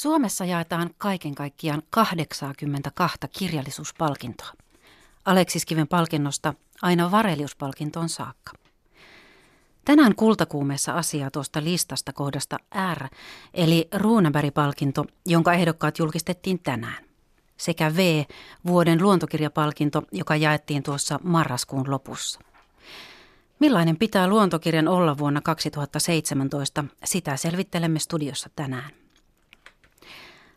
Suomessa jaetaan kaiken kaikkiaan 82 kirjallisuuspalkintoa. Aleksis Kiven palkinnosta aina Varelius-palkintoon saakka. Tänään Kultakuumeessa asiaa tuosta listasta kohdasta R, eli Runeberg-palkinto, jonka ehdokkaat julkistettiin tänään. Sekä V, vuoden luontokirjapalkinto, joka jaettiin tuossa marraskuun lopussa. Millainen pitää luontokirjan olla vuonna 2017, sitä selvittelemme studiossa tänään.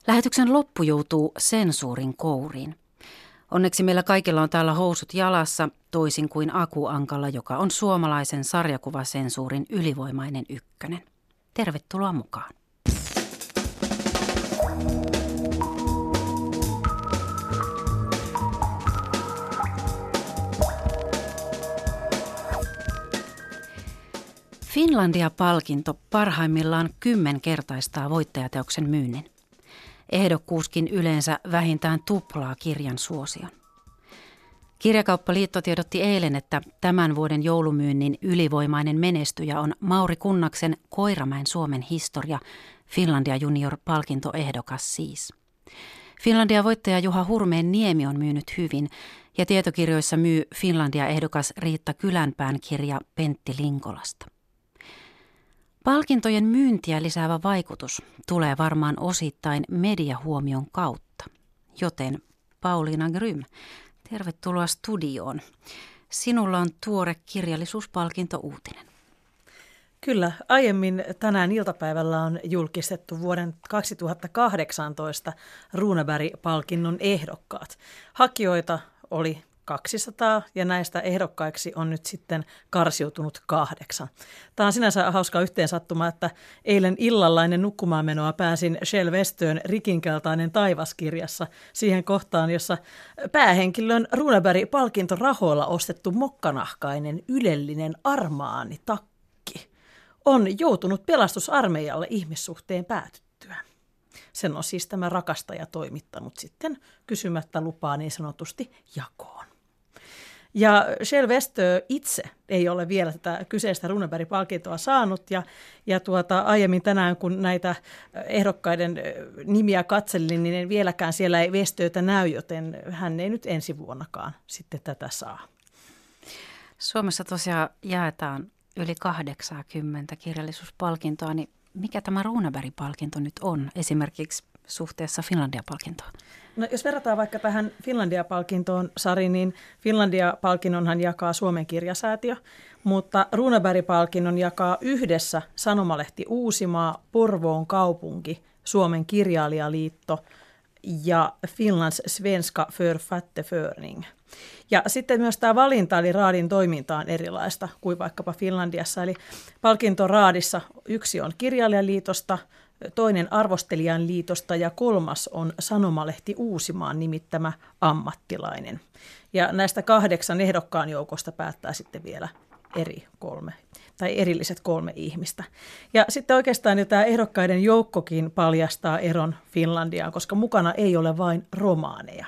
Lähetyksen loppu joutuu sensuurin kouriin. Onneksi meillä kaikilla on täällä housut jalassa, toisin kuin Aku Ankalla, joka on suomalaisen sarjakuvasensuurin ylivoimainen ykkönen. Tervetuloa mukaan. Finlandia-palkinto parhaimmillaan 10-kertaistaa voittajateoksen myynnin. Ehdokkuuskin yleensä vähintään tuplaa kirjan suosion. Kirjakauppaliitto tiedotti eilen, että tämän vuoden joulumyynnin ylivoimainen menestyjä on Mauri Kunnaksen Koiramäen Suomen historia, Finlandia junior-palkintoehdokas siis. Finlandia-voittaja Juha Hurmela on myynyt hyvin ja tietokirjoissa myy Finlandia-ehdokas Riitta Kylänpään kirja Pentti Linkolasta. Palkintojen myyntiä lisäävä vaikutus tulee varmaan osittain mediahuomion kautta, joten Pauliina Grym, tervetuloa studioon. Sinulla on tuore kirjallisuuspalkintouutinen. Kyllä, aiemmin tänään iltapäivällä on julkistettu vuoden 2018 Runeberg-palkinnon ehdokkaat. Hakijoita oli 200 ja näistä ehdokkaiksi on nyt sitten karsiutunut 8. Tämä on sinänsä hauska yhteensattuma, että eilen illallainen nukkumaanmenoa pääsin Kjell Westöön Rikinkeltainen taivaskirjassa siihen kohtaan, jossa päähenkilön Runeberg-palkintorahoilla ostettu mokkanahkainen ylellinen armaanitakki on joutunut pelastusarmeijalle ihmissuhteen päätyttyä. Sen on siis tämä rakastaja toimittanut sitten kysymättä lupaa niin sanotusti jakoon. Ja Kjell Westö itse ei ole vielä tätä kyseistä Runeberg-palkintoa saanut ja aiemmin tänään, kun näitä ehdokkaiden nimiä katselin, niin vieläkään siellä ei Westötä näy, joten hän ei nyt ensi vuonnakaan sitten tätä saa. Suomessa tosiaan jaetaan yli 80 kirjallisuuspalkintoa, niin mikä tämä Runeberg-palkinto nyt on esimerkiksi suhteessa Finlandia-palkintoon? No, jos verrataan vaikka tähän Finlandia-palkintoon, Sari, niin Finlandia-palkinnonhan jakaa Suomen kirjasäätiö, mutta Runeberg-palkinnon jakaa yhdessä Sanomalehti Uusimaa, Porvoon kaupunki, Suomen kirjailijaliitto ja finnanssvenska författöförning. Ja sitten myös tämä valinta, eli raadin toiminta on erilaista kuin vaikkapa Finlandiassa. Eli palkintoraadissa yksi on kirjailijaliitosta, toinen arvostelijan liitosta ja kolmas on Sanomalehti Uusimaan nimittämä ammattilainen. Ja näistä 8 ehdokkaan joukosta päättää sitten vielä erilliset 3 ihmistä. Ja sitten oikeastaan jo tämä ehdokkaiden joukkokin paljastaa eron Finlandiaan, koska mukana ei ole vain romaaneja.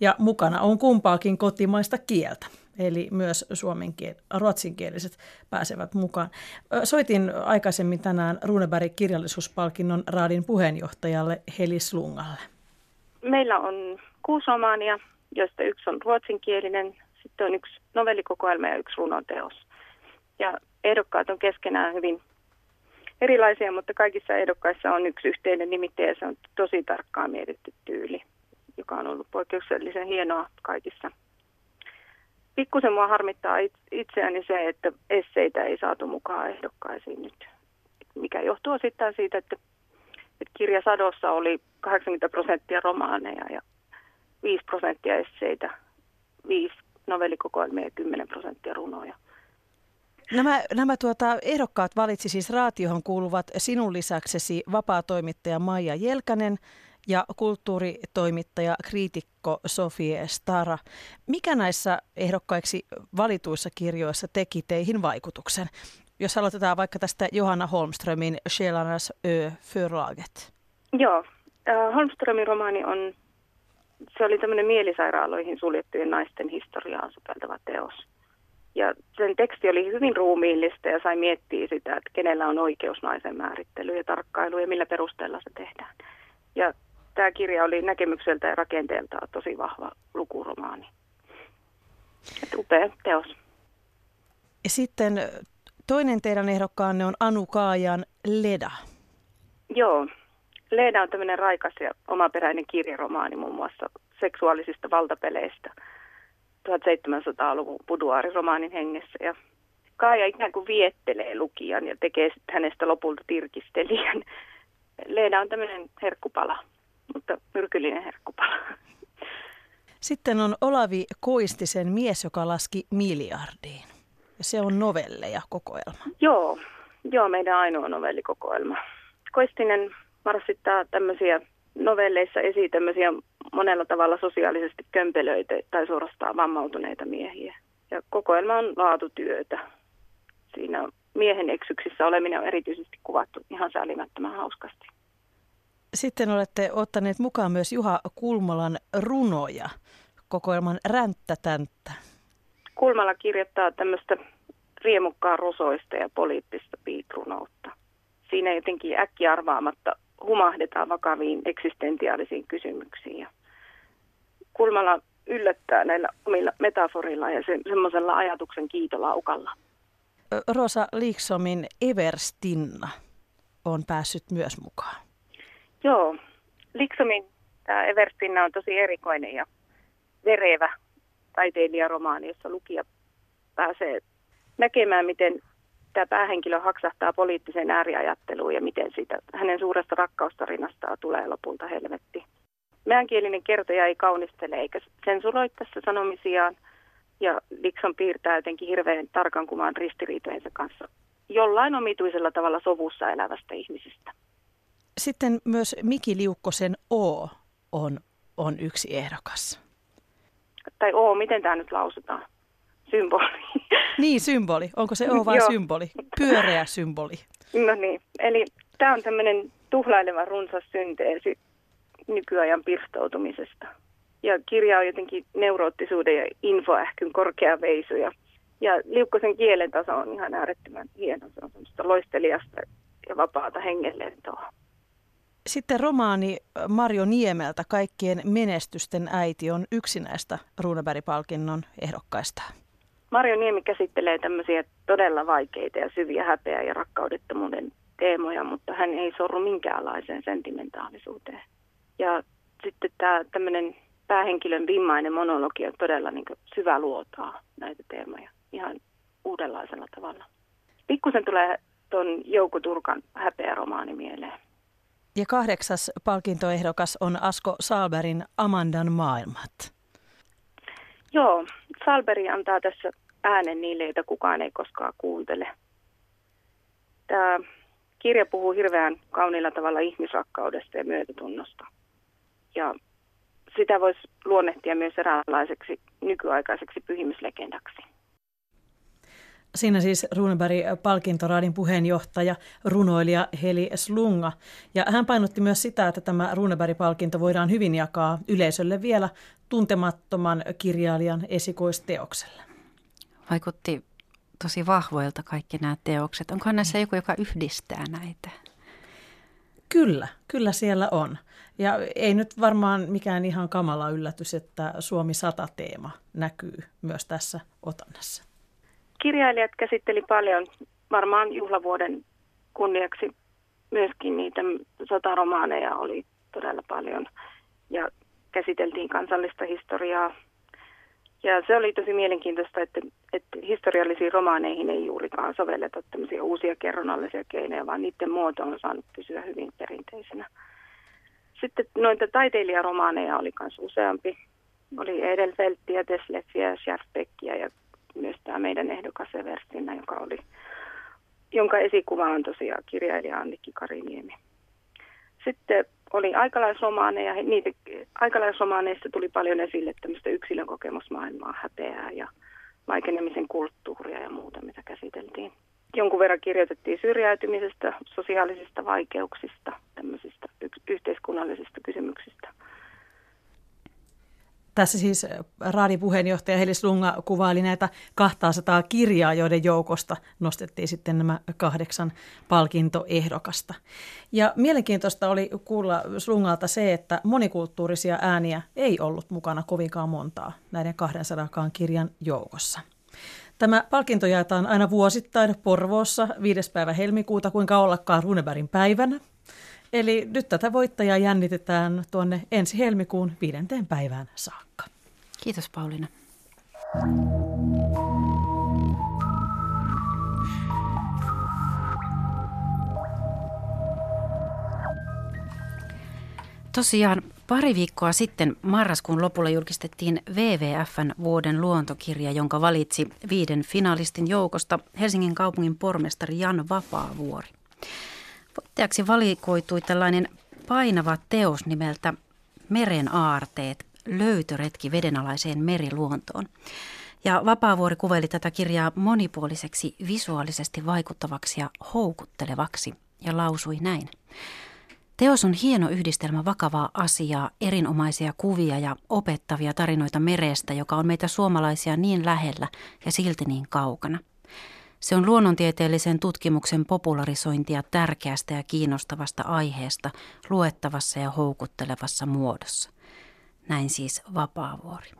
Ja mukana on kumpaakin kotimaista kieltä, eli myös ruotsinkieliset pääsevät mukaan. Soitin aikaisemmin tänään Runeberg-kirjallisuuspalkinnon raadin puheenjohtajalle Heli Slungalle. Meillä on 6 romaania, joista yksi on ruotsinkielinen, sitten on yksi novellikokoelma ja yksi runonteos. Ja ehdokkaat on keskenään hyvin erilaisia, mutta kaikissa ehdokkaissa on yksi yhteinen nimittäjä ja se on tosi tarkkaan mietitty tyyli, joka on ollut poikkeuksellisen hienoa kaikissa. Pikkusen mua harmittaa itseäni se, että esseitä ei saatu mukaan ehdokkaisiin nyt, mikä johtuu osittain siitä, että kirjasadossa oli 80% romaaneja ja 5% esseitä, 5 novellikokoelmia ja 10% runoja. Nämä ehdokkaat valitsi siis raatiohon kuuluvat sinun lisäksesi vapaatoimittaja Maija Jelkänen ja kulttuuritoimittaja, kriitikko Sofie Stara. Mikä näissä ehdokkaiksi valituissa kirjoissa teki teihin vaikutuksen? Jos aloitetaan vaikka tästä Johanna Holmströmin Själarnas ö förlaget. Joo, Holmströmin romaani se oli tämmöinen mielisairaaloihin suljettujen naisten historiaan soveltava teos. Ja sen teksti oli hyvin ruumiillista ja sai miettiä sitä, että kenellä on oikeus naisen määrittelyyn ja tarkkailuun ja millä perusteella se tehdään. tämä kirja oli näkemykseltä ja rakenteeltaan tosi vahva lukuromaani. Et upea teos. Sitten toinen teidän ehdokkaanne on Anu Kaajan Leda. Joo. Leda on tämmöinen raikas ja omaperäinen kirjaromaani muun muassa seksuaalisista valtapeleistä 1700-luvun buduaariromaanin hengessä. Ja Kaaja ikään kuin viettelee lukijan ja tekee hänestä lopulta tirkistelijän. Leda on tämmöinen herkkupala, mutta myrkyllinen herkkupala. Sitten on Olavi Koistisen Mies, joka laski miljardiin. Ja se on novelleja kokoelma. Joo, meidän ainoa novellikokoelma. Koistinen marssittaa tämmöisiä novelleissa esiin tämmöisiä monella tavalla sosiaalisesti kömpelöitä tai suorastaan vammautuneita miehiä. Ja kokoelma on laatutyötä. Siinä miehen eksyksissä oleminen on erityisesti kuvattu ihan säälimättömän hauskasti. Sitten olette ottaneet mukaan myös Juha Kulmalan runoja, kokoelman Ränttätäntä. Kulmala kirjoittaa tämmöistä riemukkaa rosoista ja poliittista piitrunoutta. Siinä jotenkin äkkiä arvaamatta humahdetaan vakaviin eksistentiaalisiin kysymyksiin. Kulmala yllättää näillä omilla metaforilla ja semmoisella ajatuksen kiitolaukalla. Rosa Liksomin Everstinna on päässyt myös mukaan. Joo, Liksomin tämä Everstinna on tosi erikoinen ja verevä taiteilijaromaani, jossa lukija pääsee näkemään, miten tämä päähenkilö haksahtaa poliittiseen ääriajatteluun ja miten siitä hänen suuresta rakkaustarinastaan tulee lopulta helvetti. Meänkielinen kertoja ei kaunistele eikä sensuroi tässä sanomisiaan ja Likson piirtää jotenkin hirveän tarkan kuvan ristiriitojensa kanssa jollain omituisella tavalla sovussa elävästä ihmisestä. Sitten myös Mikki Liukkosen on yksi ehdokas. Tai O, miten tämä nyt lausutaan? Symboli. Niin, symboli. Onko se O vai symboli? Pyöreä symboli. No niin, eli tämä on tämmöinen tuhlaileva runsas synteesi nykyajan pirstoutumisesta. Ja kirja on jotenkin neuroottisuuden ja infoähkyn korkea veisu. Ja Liukkosen kielen taso on ihan äärettömän hieno. Se on semmoista loistelijasta ja vapaata hengenlentoa. Sitten romaani Marjo Niemeltä Kaikkien menestysten äiti on yksi näistä Runeberg-palkinnon ehdokkaista. Marjo Niemi käsittelee tämmöisiä todella vaikeita ja syviä häpeä- ja rakkaudettomuuden teemoja, mutta hän ei sorru minkäänlaiseen sentimentaalisuuteen. Ja sitten tämä tämmöinen päähenkilön vimmainen monologi on todella niin kuin syvä luotaa näitä teemoja ihan uudenlaisella tavalla. Pikkusen tulee tuon Jouko Turkan häpeäromaani mieleen. Ja 8. palkintoehdokas on Asko Salbergin Amandan maailmat. Joo, Salberg antaa tässä äänen niille, joita kukaan ei koskaan kuuntele. Tämä kirja puhuu hirveän kauniilla tavalla ihmisrakkaudesta ja myötätunnosta. Ja sitä voisi luonnehtia myös eräänlaiseksi nykyaikaiseksi pyhimyslegendaksi. Siinä siis Runeberg-palkintoraadin puheenjohtaja, runoilija Heli Slunga. Ja hän painotti myös sitä, että tämä Runeberg-palkinto voidaan hyvin jakaa yleisölle vielä tuntemattoman kirjailijan esikoisteoksella. Vaikutti tosi vahvoilta kaikki nämä teokset. Onkohan näissä joku, joka yhdistää näitä? Kyllä siellä on. Ja ei nyt varmaan mikään ihan kamala yllätys, että Suomi 100-teema näkyy myös tässä otannassa. Kirjailijat käsitteli paljon, varmaan juhlavuoden kunniaksi myöskin niitä sotaromaaneja oli todella paljon ja käsiteltiin kansallista historiaa. Ja se oli tosi mielenkiintoista, että historiallisiin romaaneihin ei juurikaan sovelleta tämmöisiä uusia kerronnallisia keinoja, vaan niiden muoto on saanut pysyä hyvin perinteisenä. Sitten noita taiteilijaromaaneja oli myös useampi. Oli Edelfelttiä, Desleffiä, Schärfbeckia ja myös tämä meidän ehdokas Everstinna, jonka esikuva on tosiaan kirjailija Annikki Kariniemi. Sitten oli aikalaisromaaneja, niitä aikalaisromaaneissa tuli paljon esille tämmöistä yksilön kokemusmaailmaa, häpeää ja vaikenemisen kulttuuria ja muuta, mitä käsiteltiin. Jonkun verran kirjoitettiin syrjäytymisestä, sosiaalisista vaikeuksista, tämmöisistä yhteiskunnallisista kysymyksistä. Tässä siis raadipuheenjohtaja Heli Slunga kuvaili näitä 200 kirjaa, joiden joukosta nostettiin sitten nämä 8 palkintoehdokasta. Ja mielenkiintoista oli kuulla Slungalta se, että monikulttuurisia ääniä ei ollut mukana kovinkaan montaa näiden 200 kirjan joukossa. Tämä palkinto jaetaan aina vuosittain Porvoossa 5. päivä helmikuuta, kuinka ollakaan Runebergin päivänä. Eli nyt tätä voittajaa jännitetään tuonne ensi helmikuun 5. päivään saakka. Kiitos Pauliina. Tosiaan pari viikkoa sitten marraskuun lopulla julkistettiin WWF:n vuoden luontokirja, jonka valitsi 5 finalistin joukosta Helsingin kaupungin pormestari Jan Vapaavuori. Voittajaksi valikoitui tällainen painava teos nimeltä Merenaarteet – löytöretki vedenalaiseen meriluontoon. Ja Vapaavuori kuvaili tätä kirjaa monipuoliseksi, visuaalisesti vaikuttavaksi ja houkuttelevaksi ja lausui näin. Teos on hieno yhdistelmä vakavaa asiaa, erinomaisia kuvia ja opettavia tarinoita merestä, joka on meitä suomalaisia niin lähellä ja silti niin kaukana. Se on luonnontieteellisen tutkimuksen popularisointia tärkeästä ja kiinnostavasta aiheesta luettavassa ja houkuttelevassa muodossa. Näin siis Vapaavuori.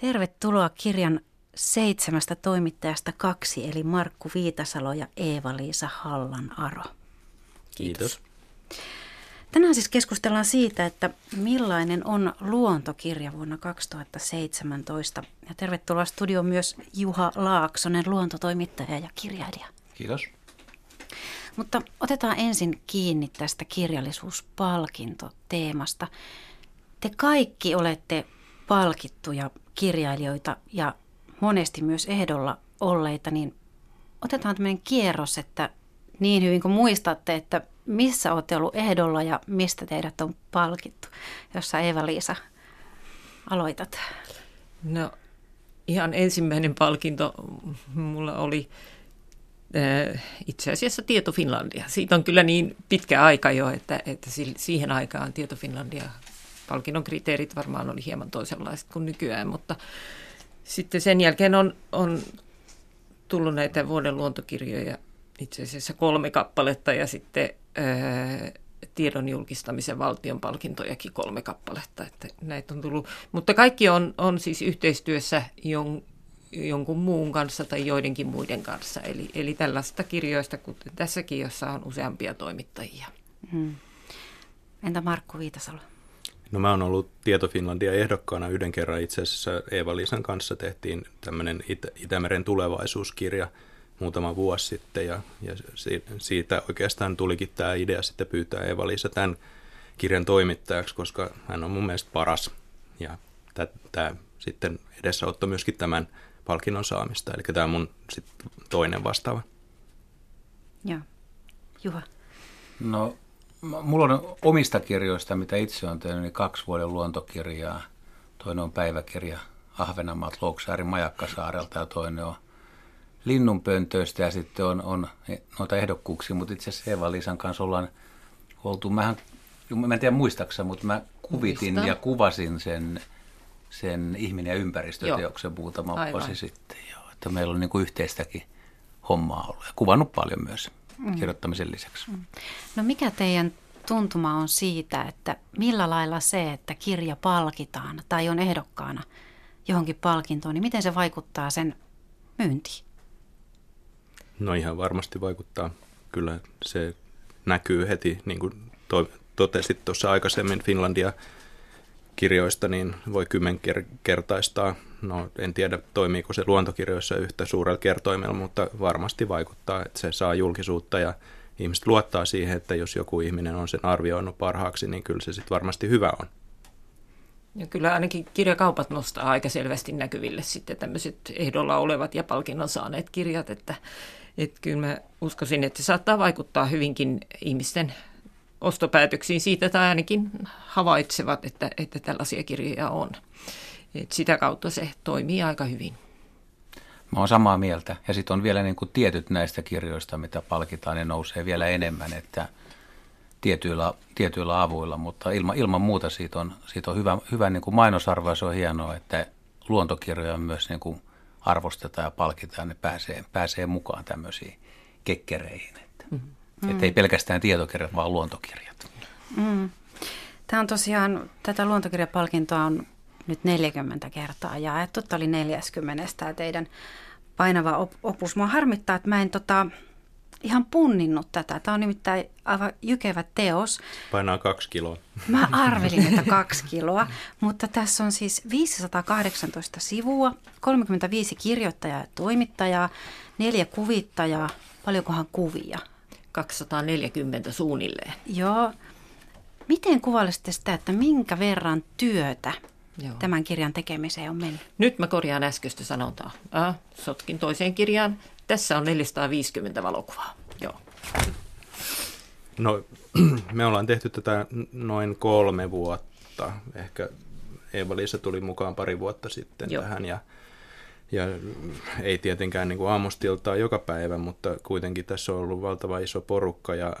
Tervetuloa kirjan 7 toimittajasta 2, eli Markku Viitasalo ja Eeva-Liisa Hallanaro. Kiitos. Tänään siis keskustellaan siitä, että millainen on luontokirja vuonna 2017. Ja tervetuloa studioon myös Juha Laaksonen, luontotoimittaja ja kirjailija. Kiitos. Mutta otetaan ensin kiinni tästä kirjallisuuspalkintoteemasta. Te kaikki olette palkittuja kirjailijoita ja monesti myös ehdolla olleita, niin otetaan tämmöinen kierros, että niin hyvin kuin muistatte, että missä olette ollut ehdolla ja mistä teidät on palkittu? Jos sä Eeva-Liisa aloitat. No ihan ensimmäinen palkinto mulla oli itse asiassa Tietofinlandia. Siitä on kyllä niin pitkä aika jo, että siihen aikaan Tietofinlandia palkinnon kriteerit varmaan oli hieman toisenlaiset kuin nykyään. Mutta sitten sen jälkeen on tullut näitä vuoden luontokirjoja. Itse asiassa 3 kappaletta ja sitten tiedon julkistamisen valtion palkintojakin 3 kappaletta, että näitä on tullut. Mutta kaikki on siis yhteistyössä jonkun muun kanssa tai joidenkin muiden kanssa. Eli tällaista kirjoista, kuten tässäkin, jossa on useampia toimittajia. Hmm. Entä Markku Viitasalo? No mä oon ollut Tietofinlandia ehdokkaana yhden kerran itse asiassa. Eeva-Liisan kanssa tehtiin tämmöinen Itämeren tulevaisuuskirja muutama vuosi sitten, ja siitä oikeastaan tulikin tämä idea sitten pyytää Eeva-Liisa tämän kirjan toimittajaksi, koska hän on mun mielestä paras, ja tämä sitten edesauttoi myöskin tämän palkinnon saamista, eli tämä on mun sitten toinen vastaava. Ja Juha? No, mulla on omista kirjoista, mitä itse on tehnyt, niin 2 vuoden luontokirjaa. Toinen on päiväkirja Ahvenanmaat Louksaari Majakkasaarelta, ja toinen on linnunpöntöistä, ja sitten on noita ehdokkuuksia, mutta itse asiassa Eeva-Liisan kanssa ollaan oltu, mä en tiedä muistaksa, mutta mä kuvitin ja kuvasin sen ihminen ja ympäristöteoksen muutama vuosi sitten. Joo, että meillä on niin kuin yhteistäkin hommaa ollut ja kuvannut paljon myös kirjoittamisen lisäksi. No mikä teidän tuntuma on siitä, että millä lailla se, että kirja palkitaan tai on ehdokkaana johonkin palkintoon, niin miten se vaikuttaa sen myyntiin? No ihan varmasti vaikuttaa. Kyllä se näkyy heti, niin kuin totesit tuossa aikaisemmin Finlandia-kirjoista, niin voi 10-kertaistaa. No en tiedä, toimiiko se luontokirjoissa yhtä suurella kertoimella, mutta varmasti vaikuttaa, että se saa julkisuutta ja ihmiset luottaa siihen, että jos joku ihminen on sen arvioinut parhaaksi, niin kyllä se sitten varmasti hyvä on. Ja kyllä ainakin kirjakaupat nostaa aika selvästi näkyville sitten tämmöiset ehdolla olevat ja palkinnon saaneet kirjat, että kyllä mä uskoisin, että se saattaa vaikuttaa hyvinkin ihmisten ostopäätöksiin siitä, tai ainakin havaitsevat, että tällaisia kirjoja on. Et sitä kautta se toimii aika hyvin. Mä oon samaa mieltä, ja sitten on vielä niin kuin tietyt näistä kirjoista, mitä palkitaan, ne nousee vielä enemmän, että tietyillä avuilla, mutta ilman muuta siitä on hyvä niin kuin mainosarvo, ja se on hienoa, että luontokirjoja myös niin kuin arvostetaan ja palkitaan, ne pääsee mukaan tämmöisiin kekkereihin. Että ei pelkästään tietokirjat, vaan luontokirjat. Tämä on tosiaan, tätä luontokirjapalkintoa on nyt 40 kertaa jaettu. Tämä oli 40. tämä teidän painava opus. Mua harmittaa, että mä en ihan punninnut tätä. Tämä on nimittäin aivan jykevä teos. Painaa 2 kiloa. Mä arvelin, että 2 kiloa, mutta tässä on siis 518 sivua, 35 kirjoittajaa ja toimittajaa, 4 kuvittajaa, paljonkohan kuvia? 240 suunnilleen. Joo. Miten kuvailisitte sitä, että minkä verran työtä tämän kirjan tekemiseen on mennyt? Nyt mä korjaan äskeistä sanotaan. Sotkin toiseen kirjaan. Tässä on 450 valokuvaa. Joo. No, me ollaan tehty tätä noin 3 vuotta. Ehkä Eeva-Liisa tuli mukaan 2 vuotta sitten tähän ja ei tietenkään niin kuin aamustiltaan joka päivä, mutta kuitenkin tässä on ollut valtava iso porukka ja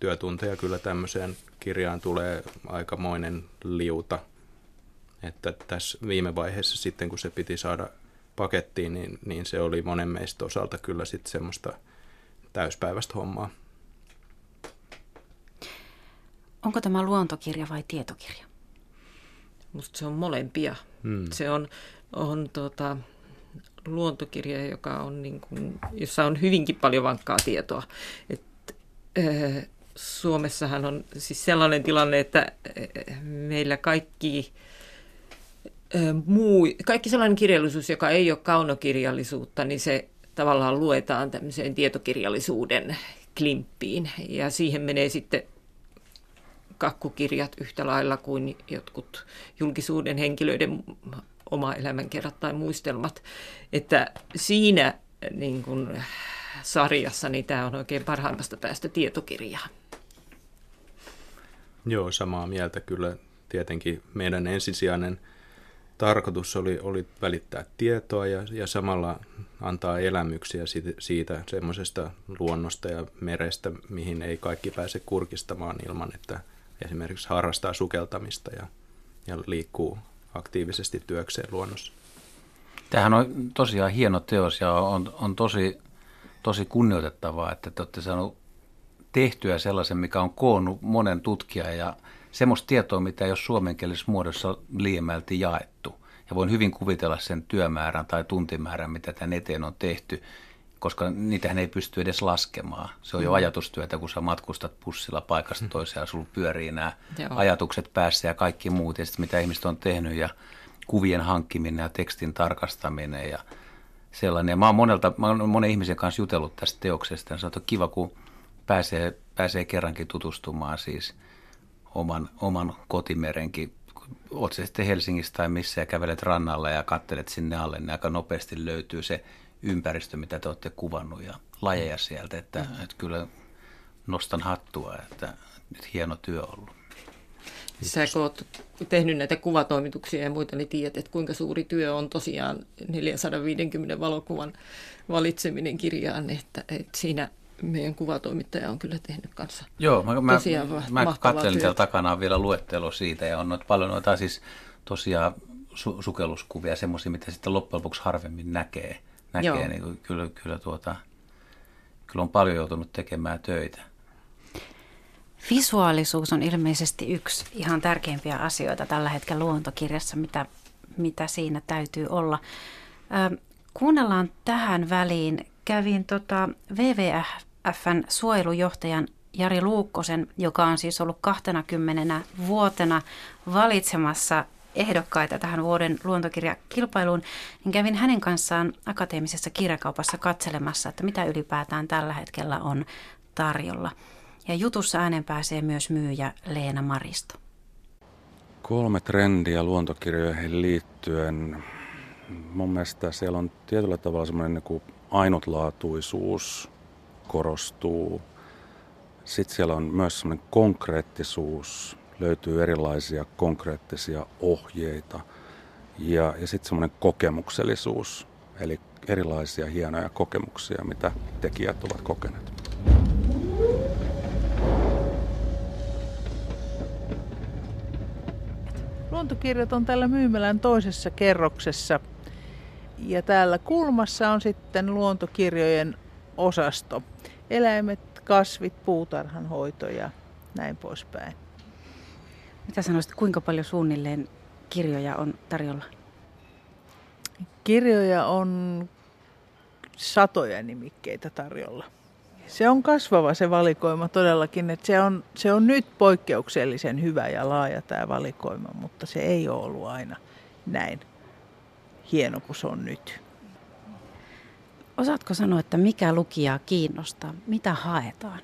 työtunteja kyllä tämmöiseen kirjaan tulee aikamoinen liuta. Että tässä viime vaiheessa sitten, kun se piti saada pakettiin, niin se oli monen meistä osalta kyllä sitten semmoista täyspäiväistä hommaa. Onko tämä luontokirja vai tietokirja? Musta se on molempia. Se on luontokirja, joka on niin kuin, jossa on hyvinkin paljon vankkaa tietoa. Suomessahan on siis sellainen tilanne, että meillä kaikki sellainen kirjallisuus, joka ei ole kaunokirjallisuutta, niin se tavallaan luetaan tämmöiseen tietokirjallisuuden klimppiin. Ja siihen menee sitten kakkukirjat yhtä lailla kuin jotkut julkisuuden henkilöiden oma elämänkerrat tai muistelmat. Että siinä niin kun, sarjassa niin tämä on oikein parhaimmasta päästä tietokirjaa. Joo, samaa mieltä kyllä. Tietenkin meidän ensisijainen tarkoitus oli välittää tietoa ja samalla antaa elämyksiä siitä semmoisesta luonnosta ja merestä, mihin ei kaikki pääse kurkistamaan ilman, että esimerkiksi harrastaa sukeltamista ja liikkuu aktiivisesti työkseen luonnossa. Tämähän on tosiaan hieno teos ja on tosi kunnioitettavaa, että te olette saaneet tehtyä sellaisen, mikä on koonnut monen tutkijan ja semmoista tietoa, mitä jos suomenkielisessä muodossa liiemmälti jaettu. Ja voin hyvin kuvitella sen työmäärän tai tuntimäärän, mitä tämän eteen on tehty, koska niitähän ei pysty edes laskemaan. Se on jo ajatustyötä, kun sä matkustat bussilla paikasta toiseen ja sulla pyörii nämä ajatukset päässä ja kaikki muut, ja sitten mitä ihmiset on tehnyt, ja kuvien hankkiminen ja tekstin tarkastaminen ja sellainen. Ja mä oon monen ihmisen kanssa jutellut tästä teoksesta, ja se on kiva, kun pääsee kerrankin tutustumaan siis oman kotimerenkin. Oot se sitten Helsingissä tai missä ja kävelet rannalla ja katselet sinne alle, niin aika nopeasti löytyy se ympäristö, mitä te olette kuvannut ja lajeja sieltä. Että kyllä nostan hattua, että nyt hieno työ on ollut. Sä kun oot tehnyt näitä kuvatoimituksia ja muita, niin tiedät, että kuinka suuri työ on tosiaan 450 valokuvan valitseminen kirjaan, että siinä meidän kuvatoimittaja on kyllä tehnyt kanssa. Joo, mä katselin täällä takana vielä luettelo siitä ja on paljon noita siis tosiaan sukelluskuvia, semmoisia, mitä sitten loppujen lopuksi harvemmin näkee. Niin kyllä on paljon joutunut tekemään töitä. Visuaalisuus on ilmeisesti yksi ihan tärkeimpiä asioita tällä hetkellä luontokirjassa, mitä siinä täytyy olla. Kuunnellaan tähän väliin. Kävin WWF:n suojelujohtajan Jari Luukkosen, joka on siis ollut 20 vuotena valitsemassa ehdokkaita tähän vuoden luontokirjakilpailuun, niin kävin hänen kanssaan akateemisessa kirjakaupassa katselemassa, että mitä ylipäätään tällä hetkellä on tarjolla. Ja jutussa ääneen pääsee myös myyjä Leena Maristo. 3 trendiä luontokirjoihin liittyen. Mun mielestä siellä on tietyllä tavalla semmoinen niin ainutlaatuisuus korostuu. Sitten siellä on myös semmoinen konkreettisuus. Löytyy erilaisia konkreettisia ohjeita. Ja sitten semmoinen kokemuksellisuus. Eli erilaisia hienoja kokemuksia, mitä tekijät ovat kokeneet. Luontokirjat on täällä myymälän toisessa kerroksessa. Ja täällä kulmassa on sitten luontokirjojen osasto. Eläimet, kasvit, puutarhanhoito ja näin poispäin. Mitä sanoisit, kuinka paljon suunnilleen kirjoja on tarjolla? Kirjoja on satoja nimikkeitä tarjolla. Se on kasvava se valikoima todellakin, että se on nyt poikkeuksellisen hyvä ja laaja tämä valikoima, mutta se ei ole ollut aina näin hieno kuin se on nyt. Osaatko sanoa, että mikä lukijaa kiinnostaa? Mitä haetaan?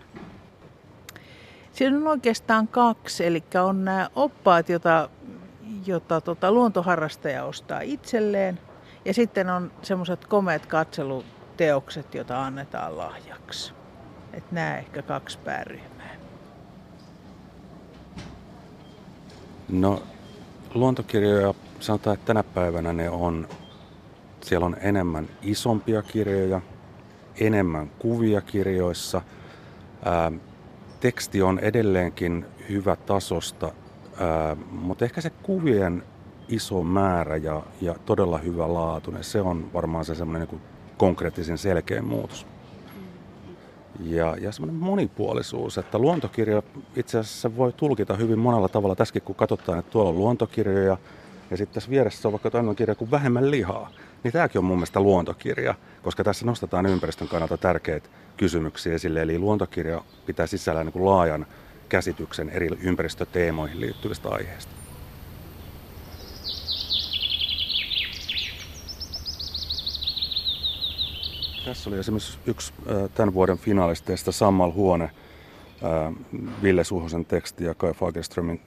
Siinä on oikeastaan kaksi, eli on nämä oppaat, jota luontoharrastaja ostaa itselleen, ja sitten on semmoiset komeat katseluteokset, joita annetaan lahjaksi. Et nämä ehkä kaksi pääryhmää. No, luontokirjoja sanotaan, että tänä päivänä siellä on enemmän isompia kirjoja, enemmän kuvia kirjoissa. Teksti on edelleenkin hyvä tasosta, mutta ehkä se kuvien iso määrä ja todella hyvä laatuinen, se on varmaan se semmoinen niin konkreettisen selkeä muutos. Ja semmoinen monipuolisuus, että luontokirja itse asiassa voi tulkita hyvin monella tavalla. Tässäkin kun katsotaan, että tuolla on luontokirjoja ja sitten tässä vieressä on vaikka toinen kirja kuin Vähemmän lihaa, niin tämäkin on mun mielestä luontokirja, koska tässä nostetaan ympäristön kannalta tärkeitä kysymyksiä esille. Eli luontokirja pitää sisällään niin kuin laajan käsityksen eri ympäristöteemoihin liittyvistä aiheista. Tässä oli esimerkiksi yksi tämän vuoden finalisteista Sammal Huone, Ville Suhosen teksti ja Kai Fagerströmin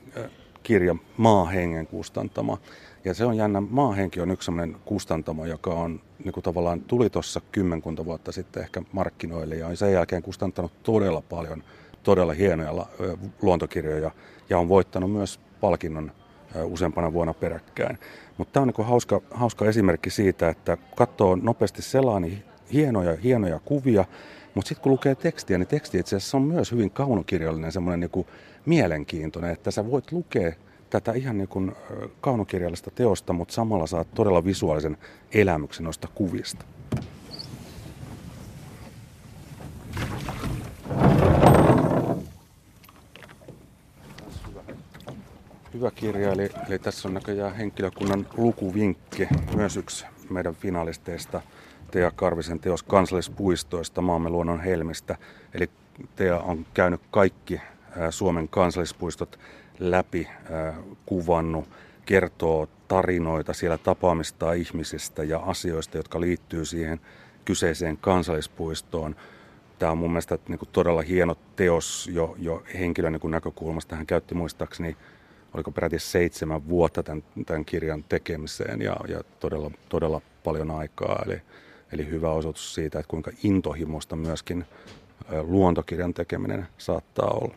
kirja Maahengen kustantama. Ja se on jännä. Maahenki on yksi sellainen kustantamo, joka on niin kuin tavallaan tuli tuossa kymmenkunta vuotta sitten ehkä markkinoille ja on sen jälkeen kustantanut todella paljon todella hienoja luontokirjoja ja on voittanut myös palkinnon useampana vuonna peräkkäin. Mutta tämä on niin kuin hauska esimerkki siitä, että katsoo nopeasti niin hienoja kuvia, mutta sitten kun lukee tekstiä, niin teksti itse asiassa on myös hyvin kaunokirjallinen, semmoinen niin kuin mielenkiintoinen, että sä voit lukea tätä ihan niin kuin kaunokirjallista teosta, mutta samalla saat todella visuaalisen elämyksen noista kuvista. Hyvä kirja, eli tässä on näköjään henkilökunnan lukuvinkki, myös yksi meidän finalisteista. Tea Karvisen teos kansallispuistoista, maamme luonnon helmistä. Eli Tea on käynyt kaikki Suomen kansallispuistot läpi, kuvannut, kertoo tarinoita siellä tapaamista ihmisistä ja asioista, jotka liittyy siihen kyseiseen kansallispuistoon. Tämä on mun mielestä todella hieno teos jo henkilön näkökulmasta. Hän käytti muistaakseni, oliko peräti 7 vuotta tämän kirjan tekemiseen ja todella, todella paljon aikaa. Eli hyvä osoitus siitä, että kuinka intohimoista myöskin luontokirjan tekeminen saattaa olla.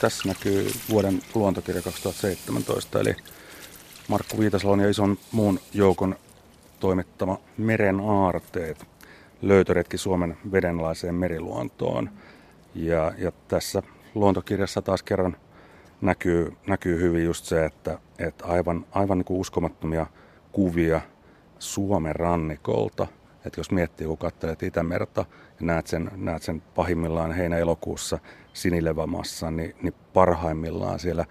Tässä näkyy vuoden luontokirja 2017, eli Markku Viitasalon ja ison muun joukon toimittama Merenaarteet, löytöretki Suomen vedenalaiseen meriluontoon. Ja tässä luontokirjassa taas kerran näkyy hyvin just se, että aivan niin kuin uskomattomia kuvia Suomen rannikolta. Että jos miettii, kun katselet Itämerta ja näet sen pahimmillaan heinä-elokuussa sinilevämassa, niin parhaimmillaan siellä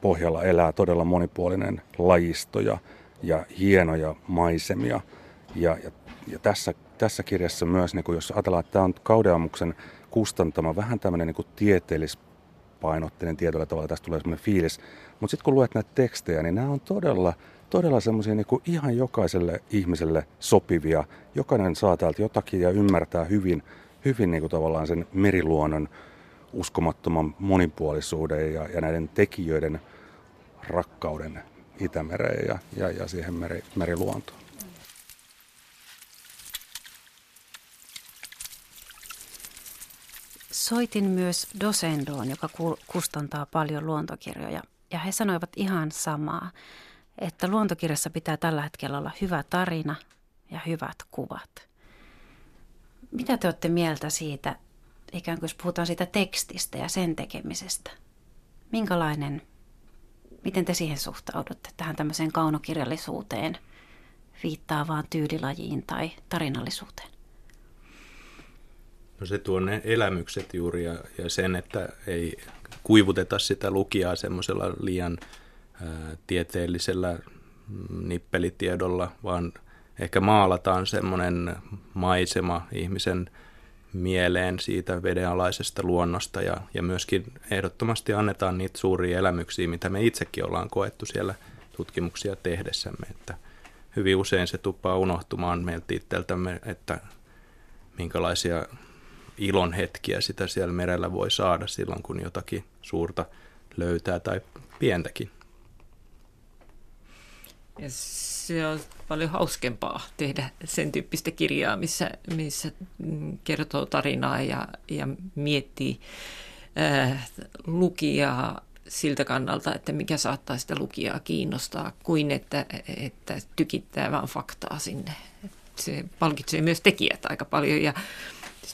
pohjalla elää todella monipuolinen lajisto ja hienoja maisemia. Ja tässä kirjassa myös, niin jos ajatellaan, että tämä on Kaudeamuksen kustantama, vähän tämmöinen niin tieteellispainotteinen tietyllä tavalla, tästä tulee semmoinen fiilis. Mutta sitten kun luet näitä tekstejä, niin nämä on todella semmoisia niin ihan jokaiselle ihmiselle sopivia. Jokainen saa täältä jotakin ja ymmärtää hyvin niin tavallaan sen meriluonnon uskomattoman monipuolisuuden ja näiden tekijöiden rakkauden Itämereen ja siihen meriluontoon. Soitin myös Dosendoon, joka kustantaa paljon luontokirjoja, ja he sanoivat ihan samaa, että luontokirjassa pitää tällä hetkellä olla hyvä tarina ja hyvät kuvat. Mitä te olette mieltä siitä, ikään kuin puhutaan siitä tekstistä ja sen tekemisestä? Minkälainen, miten te siihen suhtaudutte, tähän tämmöiseen kaunokirjallisuuteen viittaavaan tyylilajiin tai tarinallisuuteen? No se tuo ne elämykset juuri ja sen, että ei kuivuteta sitä lukijaa semmoisella liian tieteellisellä nippelitiedolla, vaan ehkä maalataan semmoinen maisema ihmisen mieleen siitä vedenalaisesta luonnosta ja myöskin ehdottomasti annetaan niitä suuria elämyksiä, mitä me itsekin ollaan koettu siellä tutkimuksia tehdessämme. Että hyvin usein se tuppaa unohtumaan meiltä itseltämme, että minkälaisia ilonhetkiä sitä siellä merellä voi saada silloin, kun jotakin suurta löytää tai pientäkin. Ja se on paljon hauskempaa tehdä sen tyyppistä kirjaa, missä kertoo tarinaa ja miettii lukijaa siltä kannalta, että mikä saattaa sitä lukijaa kiinnostaa, kuin että tykittää vaan faktaa sinne. Se palkitsee myös tekijät aika paljon ja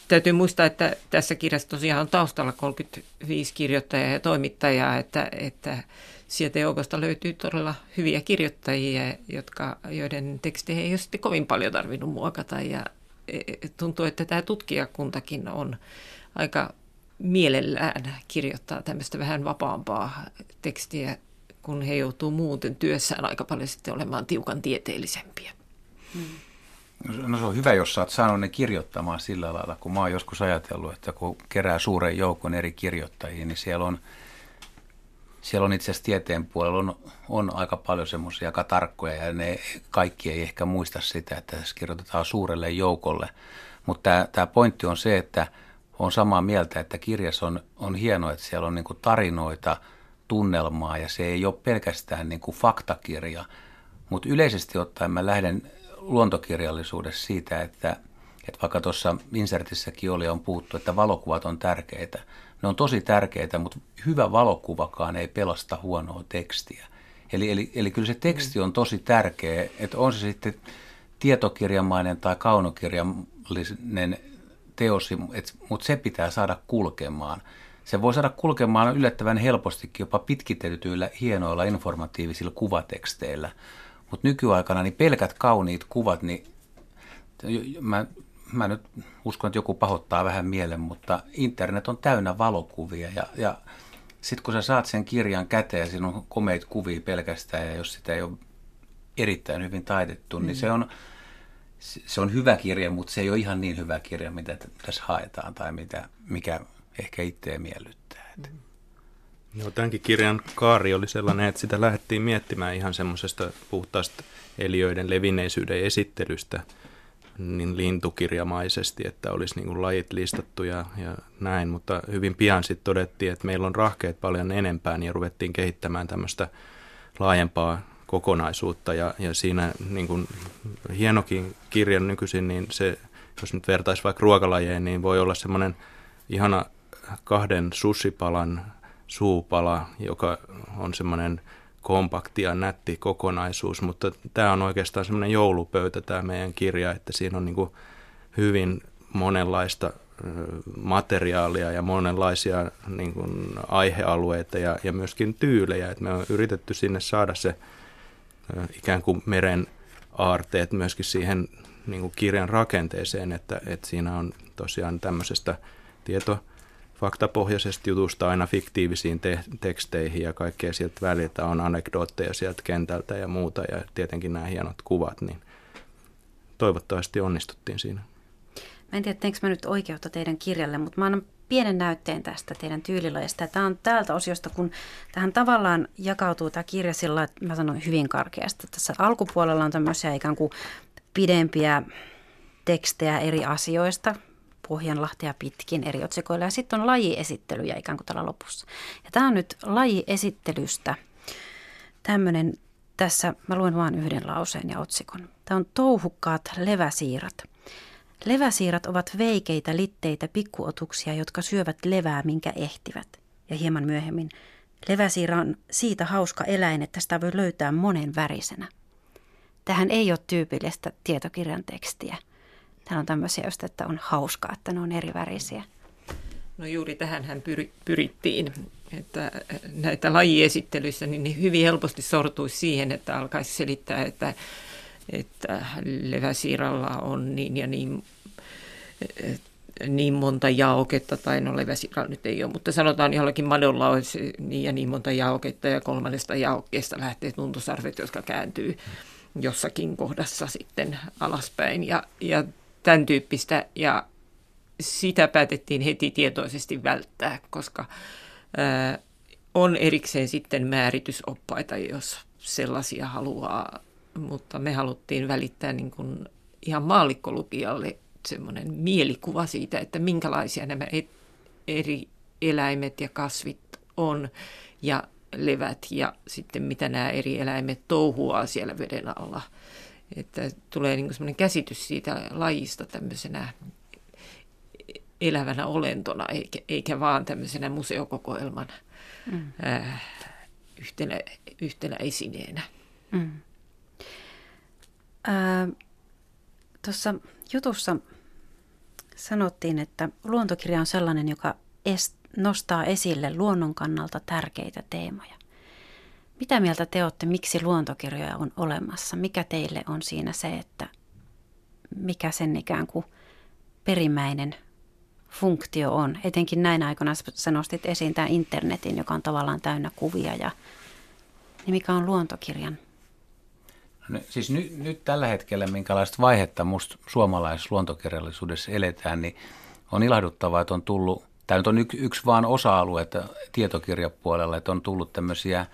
täytyy muistaa, että tässä kirjassa tosiaan on taustalla 35 kirjoittajaa ja toimittajaa, että sieltä joukosta löytyy todella hyviä kirjoittajia, joiden tekstejä ei ole sitten kovin paljon tarvinnut muokata. Ja tuntuu, että tämä tutkijakuntakin on aika mielellään kirjoittaa tämmöistä vähän vapaampaa tekstiä, kun he joutuu muuten työssään aika paljon sitten olemaan tiukan tieteellisempiä. No se on hyvä, jos sä oot saanut ne kirjoittamaan sillä lailla, kun mä oon joskus ajatellut, että kun kerää suuren joukon eri kirjoittajia, niin siellä on itse asiassa tieteen puolella on aika paljon semmoisia aika tarkkoja ja ne kaikki ei ehkä muista sitä, että tässä kirjoitetaan suurelle joukolle. Mutta tämä pointti on se, että on samaa mieltä, että kirjassa on hienoa, että siellä on niinku tarinoita, tunnelmaa ja se ei ole pelkästään niinku faktakirja. Mutta yleisesti ottaen mä lähden luontokirjallisuudessa siitä, että vaikka tuossa insertissäkin on puhuttu, että valokuvat on tärkeitä. Ne on tosi tärkeitä, mutta hyvä valokuvakaan ei pelasta huonoa tekstiä. Eli kyllä se teksti on tosi tärkeä, että on se sitten tietokirjamainen tai kaunokirjallinen teos, mutta se pitää saada kulkemaan. Se voi saada kulkemaan yllättävän helpostikin jopa pitkitetyillä, hienoilla, informatiivisilla kuvateksteillä. Mutta nykyaikana niin pelkät kauniit kuvat, niin mä nyt uskon, että joku pahoittaa vähän mielen, mutta internet on täynnä valokuvia ja sitten kun sä saat sen kirjan käteen, siinä on komeita kuvia pelkästään ja jos sitä ei ole erittäin hyvin taitettu, niin se on hyvä kirja, mutta se ei ole ihan niin hyvä kirja, mitä tässä haetaan tai mikä ehkä itseä miellyttää. Joo, tämänkin kirjan kaari oli sellainen, että sitä lähdettiin miettimään ihan semmoisesta puhtaasta eliöiden levinneisyyden esittelystä niin lintukirjamaisesti, että olisi niin kuin lajit listattu ja näin, mutta hyvin pian sitten todettiin, että meillä on rahkeet paljon enempää, niin ruvettiin kehittämään tämmöistä laajempaa kokonaisuutta ja siinä niin kuin hienokin kirjan nykyisin, niin se, jos nyt vertaisi vaikka ruokalajeen, niin voi olla semmoinen ihana 2 sushipalan suupala, joka on semmoinen kompakti ja nätti kokonaisuus, mutta tämä on oikeastaan semmoinen joulupöytä tämä meidän kirja, että siinä on niin kuin hyvin monenlaista materiaalia ja monenlaisia niin kuin aihealueita ja myöskin tyylejä, että me on yritetty sinne saada se ikään kuin meren aarteet myöskin siihen niin kuin kirjan rakenteeseen, että siinä on tosiaan tämmöisestä faktapohjaisesta jutusta aina fiktiivisiin teksteihin ja kaikkea sieltä väliltä on anekdootteja sieltä kentältä ja muuta ja tietenkin nämä hienot kuvat, niin toivottavasti onnistuttiin siinä. Mä en tiedä, teinkö mä nyt oikeutta teidän kirjalle, mutta mä annan pienen näytteen tästä teidän tyylilajasta. Tämä on täältä osiosta, kun tähän tavallaan jakautuu tämä kirja sillä, että mä sanoin hyvin karkeasti. Tässä alkupuolella on tämmöisiä ikään kuin pidempiä tekstejä eri asioista, Pohjanlahtea pitkin eri otsikoilla ja sitten on lajiesittelyjä ikään kuin täällä lopussa. Ja tämä on nyt lajiesittelystä tämmöinen, tässä mä luen vaan yhden lauseen ja otsikon. Tämä on touhukkaat leväsiirat. Leväsiirat ovat veikeitä, litteitä, pikkuotuksia, jotka syövät levää, minkä ehtivät. Ja hieman myöhemmin, leväsiira on siitä hauska eläin, että sitä voi löytää monen värisenä. Tähän ei ole tyypillistä tietokirjan tekstiä. Täällä on tämmöisiä just, että on hauskaa, että ne on erivärisiä. No juuri tähänhän pyrittiin, että näitä lajiesittelyissä niin ne hyvin helposti sortuisi siihen, että alkaisi selittää, että leväsiiralla on niin ja niin monta jaoketta, tai no leväsiiralla nyt ei ole, mutta sanotaan jollakin madolla olisi niin ja niin monta jaoketta ja kolmannesta jaokkeesta lähtee tuntosarvet, jotka kääntyy jossakin kohdassa sitten alaspäin ja tämän tyyppistä ja sitä päätettiin heti tietoisesti välttää, koska on erikseen sitten määritysoppaita, jos sellaisia haluaa, mutta me haluttiin välittää niin kuin ihan maallikkolukijalle semmoinen mielikuva siitä, että minkälaisia nämä eri eläimet ja kasvit on ja levät ja sitten mitä nämä eri eläimet touhuaa siellä veden alla. Että tulee niin kuin semmoinen käsitys siitä lajista tämmöisenä elävänä olentona, eikä vaan tämmöisenä museokokoelman yhtenä esineenä. Tuossa jutussa sanottiin, että luontokirja on sellainen, joka nostaa esille luonnon kannalta tärkeitä teemoja. Mitä mieltä te olette, miksi luontokirjoja on olemassa? Mikä teille on siinä se, että mikä sen ikään kuin perimmäinen funktio on? Etenkin näin aikana sä nostit esiin tämän internetin, joka on tavallaan täynnä kuvia. Niin mikä on luontokirjan? No, siis nyt tällä hetkellä, minkälaista vaihetta musta suomalaisessa luontokirjallisuudessa eletään, niin on ilahduttavaa, että on tullut, tämä nyt on yksi vaan osa-alue tietokirjapuolella, että on tullut tämmöisiä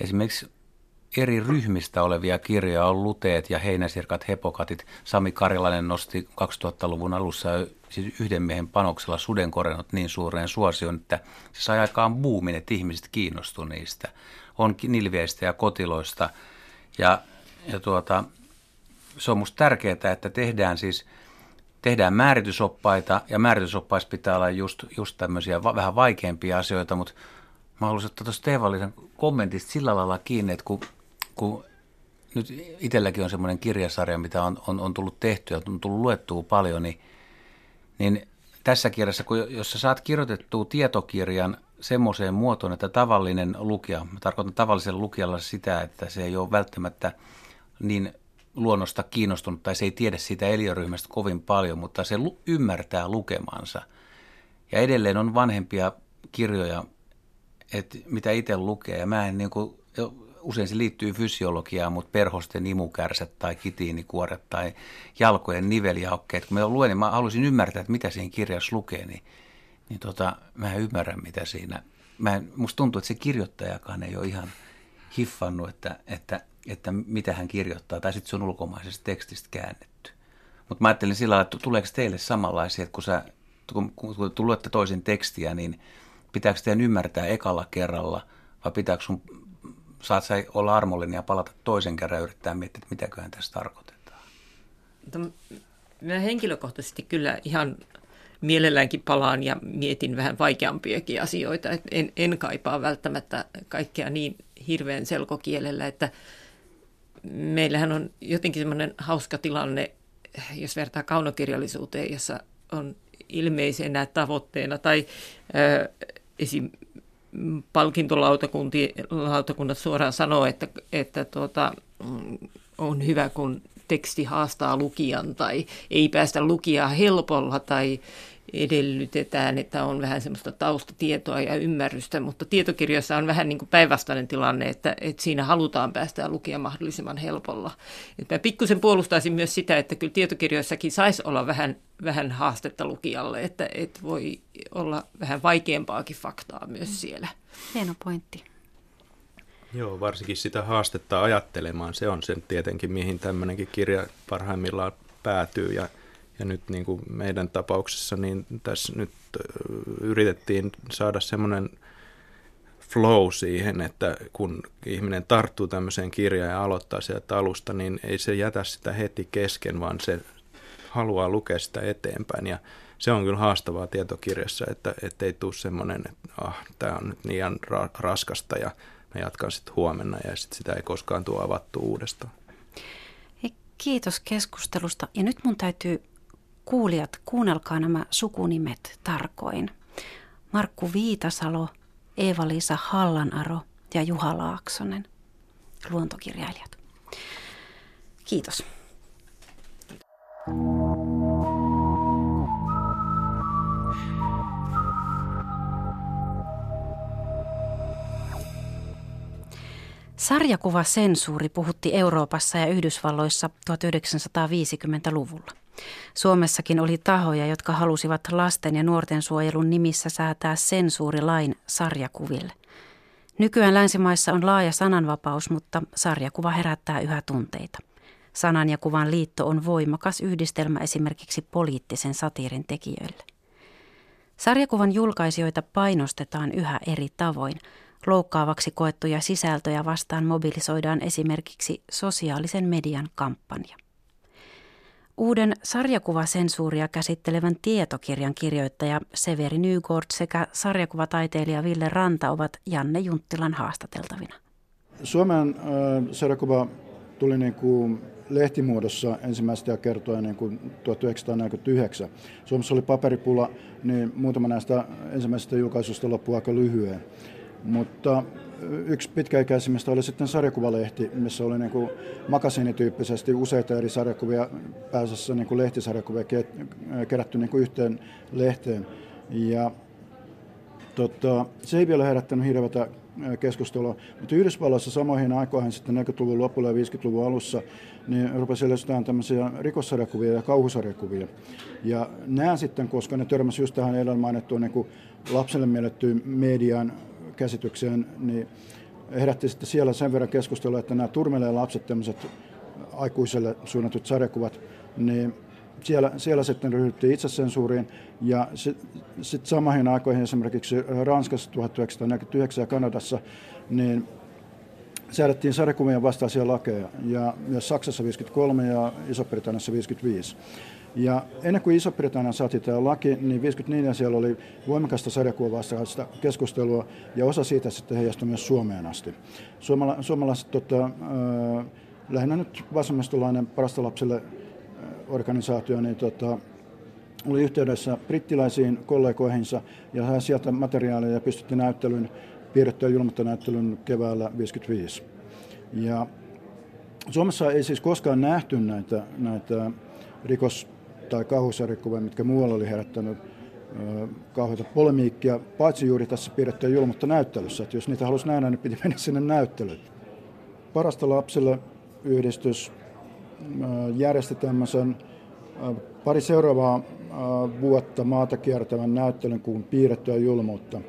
esimerkiksi eri ryhmistä olevia kirjoja, on luteet ja heinäsirkat, hepokatit. Sami Karilainen nosti 2000-luvun alussa siis yhden miehen panoksella sudenkorenot niin suureen suosioon, että se sai aikaan buumin, että ihmiset kiinnostuivat niistä. On nilviäistä ja kotiloista ja se on musta tärkeää, että tehdään määritysoppaita ja määritysoppaissa pitää olla just tämmöisiä vähän vaikeampia asioita, mutta mä haluaisin ottaa tuosta Eeva-Liisan kommentista sillä lailla kiinni, että kun nyt itselläkin on semmoinen kirjasarja, mitä on tullut tehtyä, on tullut luettua paljon, niin tässä kirjassa, jos sä saat kirjoitettua tietokirjan semmoiseen muotoon, että tavallinen lukija, mä tarkoitan tavallisella lukijalla sitä, että se ei ole välttämättä niin luonnosta kiinnostunut tai se ei tiedä siitä eliöryhmästä kovin paljon, mutta se ymmärtää lukemansa. Ja edelleen on vanhempia kirjoja, että mitä itse lukee, ja mä en usein se liittyy fysiologiaan, mutta perhosten imukärsät tai kitiinikuoret tai jalkojen nivelihaukkeet. Kun mä luen, niin mä haluaisin ymmärtää, että mitä siinä kirjassa lukee, niin mä en ymmärrä, mitä siinä. Musta tuntuu, että se kirjoittajakaan ei ole ihan hiffannut, että mitä hän kirjoittaa, tai sitten se on ulkomaisesta tekstistä käännetty. Mutta mä ajattelin sillä lailla, että tuleeko teille samanlaisia, että kun luette toisen tekstiä, niin pitääkö teidän ymmärtää ekalla kerralla, vai pitääkö saat sä olla armollinen ja palata toisen kerran ja yrittää miettiä, että mitäköhän tässä tarkoitetaan? Mä henkilökohtaisesti kyllä ihan mielelläänkin palaan ja mietin vähän vaikeampiakin asioita. En kaipaa välttämättä kaikkea niin hirveän selkokielellä, että meillähän on jotenkin semmoinen hauska tilanne, jos vertaa kaunokirjallisuuteen, jossa on ilmeisenä tavoitteena tai esim. Palkintolautakunnat suoraan sanoo, että on hyvä, kun teksti haastaa lukijan tai ei päästä lukijaa helpolla tai edellytetään, että on vähän semmoista taustatietoa ja ymmärrystä, mutta tietokirjoissa on vähän niin kuin päinvastainen tilanne, että siinä halutaan päästä lukija mahdollisimman helpolla. Mä pikkusen puolustaisin myös sitä, että kyllä tietokirjoissakin saisi olla vähän haastetta lukijalle, että voi olla vähän vaikeampaakin faktaa myös siellä. Hieno pointti. Joo, varsinkin sitä haastetta ajattelemaan, se on sen tietenkin, mihin tämmöinenkin kirja parhaimmillaan päätyy ja nyt niin kuin meidän tapauksessa, niin tässä nyt yritettiin saada semmoinen flow siihen, että kun ihminen tarttuu tämmöiseen kirjaan ja aloittaa sieltä alusta, niin ei se jätä sitä heti kesken, vaan se haluaa lukea sitä eteenpäin. Ja se on kyllä haastavaa tietokirjassa, että ei tule semmoinen, että tämä on nyt niin raskasta ja mä jatkan sitten huomenna ja sitten sitä ei koskaan tule avattua uudestaan. Kiitos keskustelusta. Ja nyt mun täytyy Kuulijat, kuunnelkaa nämä sukunimet tarkoin. Markku Viitasalo, Eeva-Liisa Hallanaro ja Juha Laaksonen, luontokirjailijat. Kiitos. Sarjakuvasensuuri puhutti Euroopassa ja Yhdysvalloissa 1950-luvulla. Suomessakin oli tahoja, jotka halusivat lasten ja nuorten suojelun nimissä säätää sensuurilain sarjakuville. Nykyään länsimaissa on laaja sananvapaus, mutta sarjakuva herättää yhä tunteita. Sanan ja kuvan liitto on voimakas yhdistelmä esimerkiksi poliittisen satiirin tekijöille. Sarjakuvan julkaisijoita painostetaan yhä eri tavoin. Loukkaavaksi koettuja sisältöjä vastaan mobilisoidaan esimerkiksi sosiaalisen median kampanja. Uuden sarjakuvasensuuria käsittelevän tietokirjan kirjoittaja Severi Nygård sekä sarjakuvataiteilija Ville Ranta ovat Janne Junttilan haastateltavina. Suomen sarjakuva tuli niin kuin lehtimuodossa ensimmäistä kertaa niin kuin 1949. Suomessa oli paperipula, niin muutama näistä ensimmäisistä julkaisuista loppui aika lyhyen. Mutta yksi pitkäikäisimmistä oli sitten sarjakuvalehti, missä oli niin kuin makasiinityyppisesti useita eri sarjakuvia, pääasiassa niin kuin lehtisarjakuvia kerätty niin kuin yhteen lehteen. Ja, se ei vielä herättänyt hirveätä keskustelua, mutta Yhdysvalloissa samoihin aikoihin sitten 40-luvun lopulla ja 50-luvun alussa niin rupesi yleistymään tämmöisiä rikossarjakuvia ja kauhusarjakuvia. Ja nämä sitten, koska ne törmäsivät just tähän edellä mainittuun niin kuin lapselle miellettyyn median käsitykseen, niin herätti sitten siellä sen verran keskustelua, että nämä turmeleen lapset, tämmöiset aikuiselle suunnatut sarjakuvat, niin siellä sitten ryhdyttiin itsesensuuriin, ja sitten samoihin aikoihin esimerkiksi Ranskassa 1949 ja Kanadassa, niin säädettiin sarjakuvien vastaisia lakeja, ja myös Saksassa 1953 ja Iso-Britanniassa 1955. Ja ennen kuin Iso-Britannian saatiin tämä laki, niin 1954 siellä oli voimakasta sarjakuva-vastaista keskustelua, ja osa siitä sitten heijastui myös Suomeen asti. Suomalaiset lähinnä nyt vasemmistolainen parasta lapselle organisaatio, niin oli yhteydessä brittiläisiin kollegoihinsa, ja sai sieltä materiaalia ja pystytti näyttelyyn, Piirrettyä julmuutta -näyttelyn keväällä 1955. Ja Suomessa ei siis koskaan nähty näitä rikos- tai kauhusarjakuvia, mitkä muualla oli herättänyt kauheita polemiikkia, paitsi juuri tässä Piirrettyä julmuutta -näyttelyssä. Että jos niitä halusi nähdä, niin piti mennä sinne näyttelyyn. Parasta lapselle -yhdistys järjesti tämmöisen pari seuraavaa vuotta maata kiertävän näyttelyn kuin Piirrettyä julmuutta.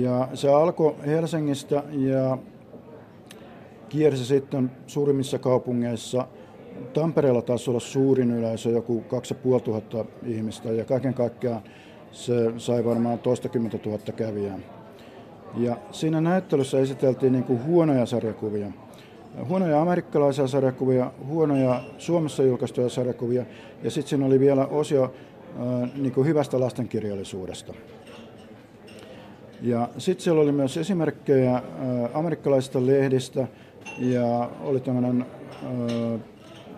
Ja se alkoi Helsingistä ja kiersi sitten suurimmissa kaupungeissa. Tampereella taisi olla suurin yleisö, joku 2500 ihmistä, ja kaiken kaikkiaan se sai varmaan toistakymmentä tuhatta kävijää. Ja siinä näyttelyssä esiteltiin niin kuin huonoja sarjakuvia. Huonoja amerikkalaisia sarjakuvia, huonoja Suomessa julkaistuja sarjakuvia, ja sitten siinä oli vielä osio niin kuin hyvästä lastenkirjallisuudesta. Ja sitten siellä oli myös esimerkkejä amerikkalaisista lehdistä, ja oli tämmöinen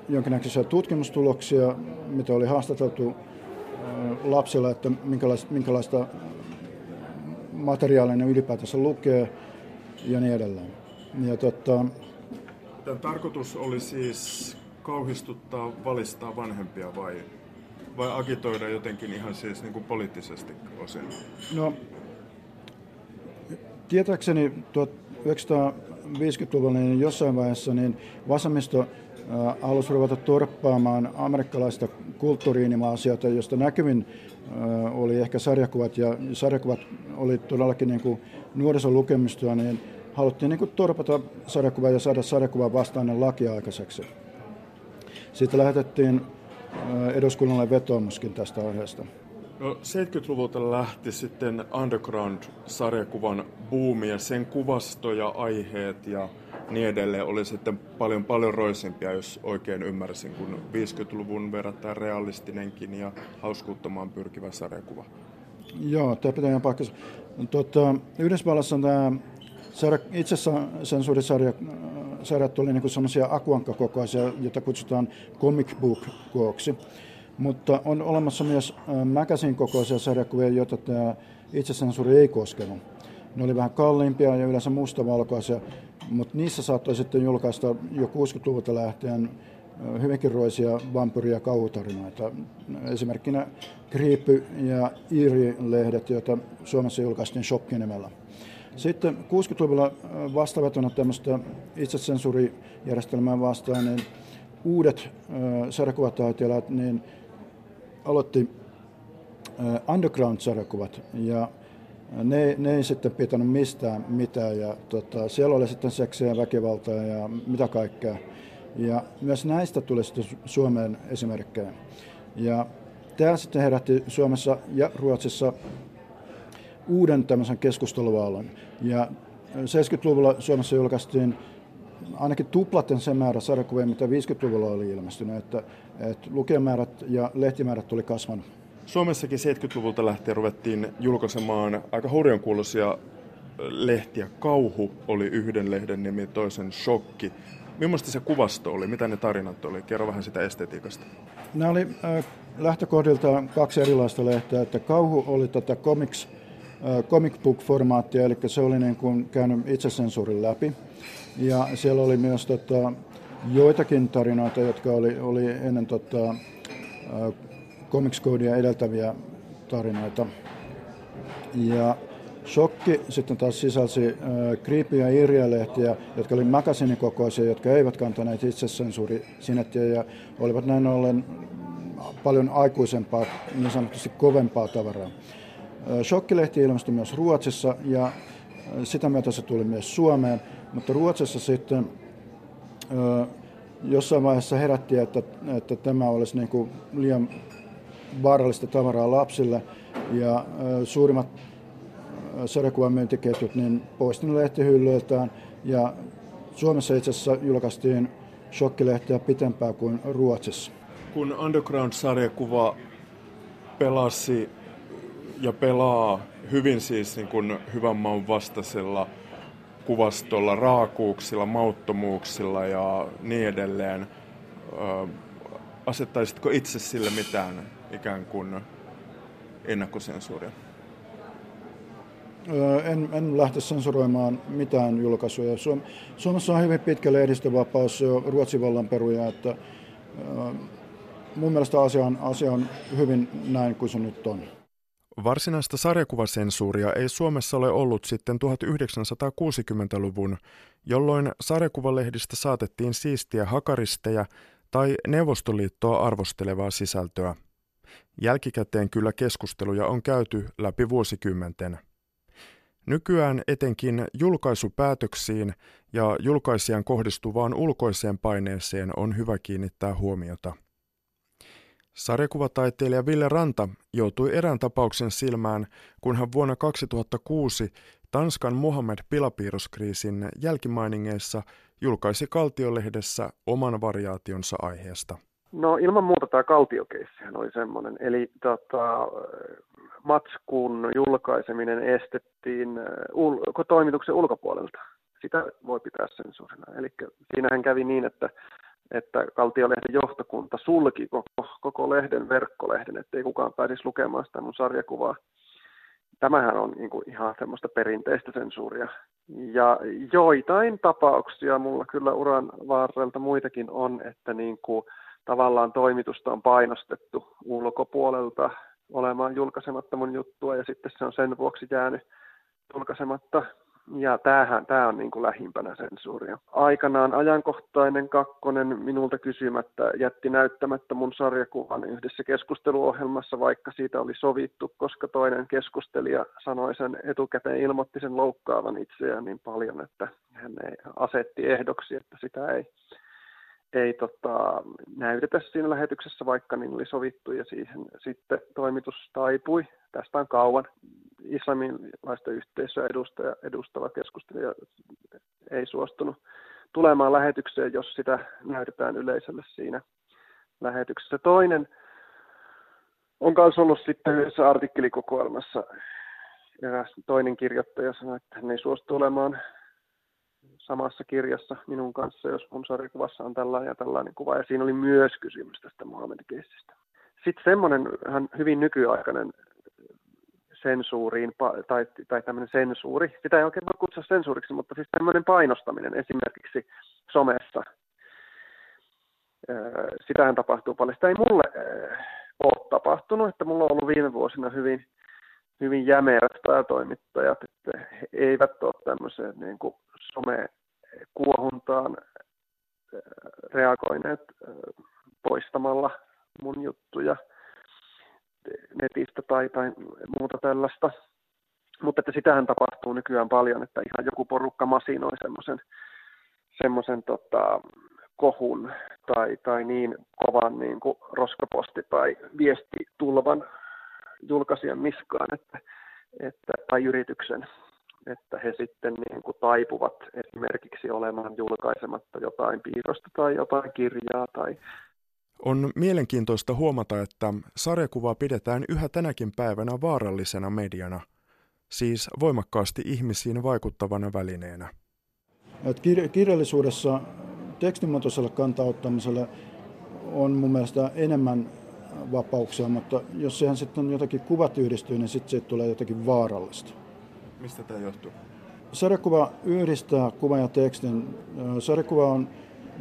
jonkinnäköisiä tutkimustuloksia, mitä oli haastateltu lapsilla, että minkälaista materiaalia ne ylipäätänsä lukee ja niin edelleen. Ja Tämän tarkoitus oli siis kauhistuttaa, valistaa vanhempia vai agitoida jotenkin ihan siis niin kuin poliittisesti osin? No, tietääkseni 1950-luvulla niin jossain vaiheessa niin vasemmisto halusi ruveta torppaamaan amerikkalaista kulttuuriinima-asioita, josta näkyvin oli ehkä sarjakuvat, ja sarjakuvat oli todellakin niin kuin nuorison lukemistoa, niin haluttiin niin kuin torpata sarjakuvaa ja saada sarjakuvan vastainen laki aikaiseksi. Siitä lähetettiin eduskunnalle vetoomuskin tästä aiheesta. No, 70-luvulta lähti sitten underground-sarjakuvan buumi, ja sen kuvasto ja aiheet ja niin edelleen oli sitten paljon roisimpia, jos oikein ymmärsin, kun 50-luvun verrataan realistinenkin ja hauskuuttamaan pyrkivä sarjakuva. Joo, tämä pitää ihan paikkansa. Yhdysvallassa tämä itsesensuurisarjat oli niin kuin sellaisia Aku Ankka -kokoisia, joita kutsutaan comic book -kooksi. Mutta on olemassa myös magazine-kokoisia sarjakuvia, joita tämä itsesensuuri ei koskenut. Ne oli vähän kalliimpia ja yleensä mustavalkoisia, mutta niissä saattoi sitten julkaista jo 60-luvulta lähtien hyvinkin ruoisia vampyyri- ja kauhutarinoita. Esimerkkinä Kriipy- ja Iiri-lehdet, joita Suomessa julkaistiin Shokki-nimellä. Sitten 60-luvulla vastavetona tämmöistä itsesensuurijärjestelmää vastaan, niin uudet sarjakuvataiteilijat niin aloitti underground-sarjakuvat, ja ne ei sitten pitänyt mistään mitään. Ja, siellä oli sitten seksiä, väkivaltaa ja mitä kaikkea. Ja myös näistä tuli sitten Suomeen esimerkkejä. Ja tämä sitten herätti Suomessa ja Ruotsissa uuden tämmöisen keskusteluvallan. Ja 70-luvulla Suomessa julkaistiin ainakin tuplaten sen määrä sarjakuvia, mitä 50-luvulla oli ilmestynyt. Että lukijamäärät ja lehtimäärät tuli kasvanut. Suomessakin 70-luvulta lähtien ruvettiin julkaisemaan aika hurjankuuluisia lehtiä. Kauhu oli yhden lehden nimi, toisen Shokki. Millaista se kuvasto oli? Mitä ne tarinat oli? Kerro vähän sitä estetiikasta. Nämä oli lähtökohdiltaan kaksi erilaista lehteä. Että Kauhu oli tätä comic book-formaattia, eli se oli niin kuin käynyt itsesensuurin läpi. Ja siellä oli myös joitakin tarinoita, jotka oli ennen Comics Codea edeltäviä tarinoita. Ja Shokki sitten taas sisälsi Creepy- ja Iiriä-lehtiä, jotka oli magasiinikokoisia, jotka eivät kantaneet itsesensuurisinettiä ja olivat näin ollen paljon aikuisempaa, niin sanotusti kovempaa tavaraa. Shokki-lehti ilmestyi myös Ruotsissa ja sitä myötä se tuli myös Suomeen, mutta Ruotsissa sitten jossain vaiheessa herättiin, että tämä olisi niin kuin liian vaarallista tavaraa lapsille, ja suurimmat sarjakuvamyyntiketjut niin poistivat lehtihyllyiltään, ja Suomessa itse asiassa julkaistiin Shokki-lehteä pitempään kuin Ruotsissa. Kun underground-sarjakuva pelasi ja pelaa hyvin siis niin kuin hyvän maun vastaisella kuvastolla, raakuuksilla, mauttomuuksilla ja niin edelleen, asettaisitko itse sille mitään ikään kuin ennakkosensuuria? En lähde sensuroimaan mitään julkaisuja. Suomessa on hyvin pitkä lehdistövapaus Ruotsin vallan peruja, että mun mielestä asia on hyvin näin kuin se nyt on. Varsinaista sarjakuvasensuuria ei Suomessa ole ollut sitten 1960-luvun, jolloin sarjakuvalehdistä saatettiin siistiä hakaristeja tai Neuvostoliittoa arvostelevaa sisältöä. Jälkikäteen kyllä keskusteluja on käyty läpi vuosikymmenten. Nykyään etenkin julkaisupäätöksiin ja julkaisijan kohdistuvaan ulkoiseen paineeseen on hyvä kiinnittää huomiota. Sarjakuvataiteilija Ville Ranta joutui erään tapauksen silmään, kun hän vuonna 2006 Tanskan Mohammed-pilapiirroskriisin jälkimainingeissa julkaisi Kaltiolehdessä oman variaationsa aiheesta. No ilman muuta tämä kaltiokeissihän oli semmoinen. Eli matskun julkaiseminen estettiin toimituksen ulkopuolelta. Sitä voi pitää sensuurina. Eli siinähän kävi niin, että Kaltiolehden johtokunta sulki koko lehden verkkolehden, ettei kukaan pääsisi lukemaan sitä mun sarjakuvaa. Tämähän on niin kuin ihan semmoista perinteistä sensuuria. Ja joitain tapauksia mulla kyllä uran varrelta muitakin on, että niin kuin tavallaan toimitusta on painostettu ulkopuolelta olemaan julkaisematta mun juttua, ja sitten se on sen vuoksi jäänyt julkaisematta. Ja tämä on niin kuin lähimpänä sensuuria. Aikanaan ajankohtainen kakkonen minulta kysymättä jätti näyttämättä mun sarjakuvan yhdessä keskusteluohjelmassa, vaikka siitä oli sovittu, koska toinen keskustelija sanoi sen etukäteen, ilmoitti sen loukkaavan itseään niin paljon, että hän asetti ehdoksi, että sitä ei näytetä siinä lähetyksessä, vaikka niin oli sovittu, ja siihen sitten toimitus taipui. Tästä on kauan. Islamilaista yhteisöä edustava keskustelija ei suostunut tulemaan lähetykseen, jos sitä näytetään yleisölle siinä lähetyksessä. Toinen on myös ollut sitten yhdessä artikkelikokoelmassa. Eräs toinen kirjoittaja sanoi, että hän ei suostu olemaan samassa kirjassa minun kanssa, jos mun sarjakuvassa on tällainen ja tällainen kuva. Ja siinä oli myös kysymys tästä Mohammed-keissistä. Sitten semmoinenhan hyvin nykyaikainen sensuuriin, tai tämmöinen sensuuri, sitä ei oikein voi kutsua sensuuriksi, mutta siis tämmöinen painostaminen esimerkiksi somessa, sitähän tapahtuu paljon. Sitä ei mulle ole tapahtunut, että mulla on ollut viime vuosina hyvin jämerät päätoimittajat, että he eivät ole tämmöiseen niin kuin somekuohuntaan reagoineet poistamalla mun juttuja netistä tai muuta tällaista. Mutta että sitähän tapahtuu nykyään paljon, että ihan joku porukka masinoi semmoisen kohun tai niin kovan niin kuin roskaposti tai viestitulvan julkaisijan niskaan tai yrityksen, että he sitten niin kuin taipuvat esimerkiksi olemaan julkaisematta jotain piirrosta tai jotain kirjaa. On mielenkiintoista huomata, että sarjakuvaa pidetään yhä tänäkin päivänä vaarallisena mediana, siis voimakkaasti ihmisiin vaikuttavana välineenä. Kirjallisuudessa tekstimuotoiselle kantaottamiselle on mun mielestä enemmän vapauksia, mutta jos siihen sitten jotakin kuvat yhdistyy, niin sitten siitä tulee jotakin vaarallista. Mistä tämä johtuu? Sarjakuva yhdistää kuvan ja tekstin. Sarjakuva on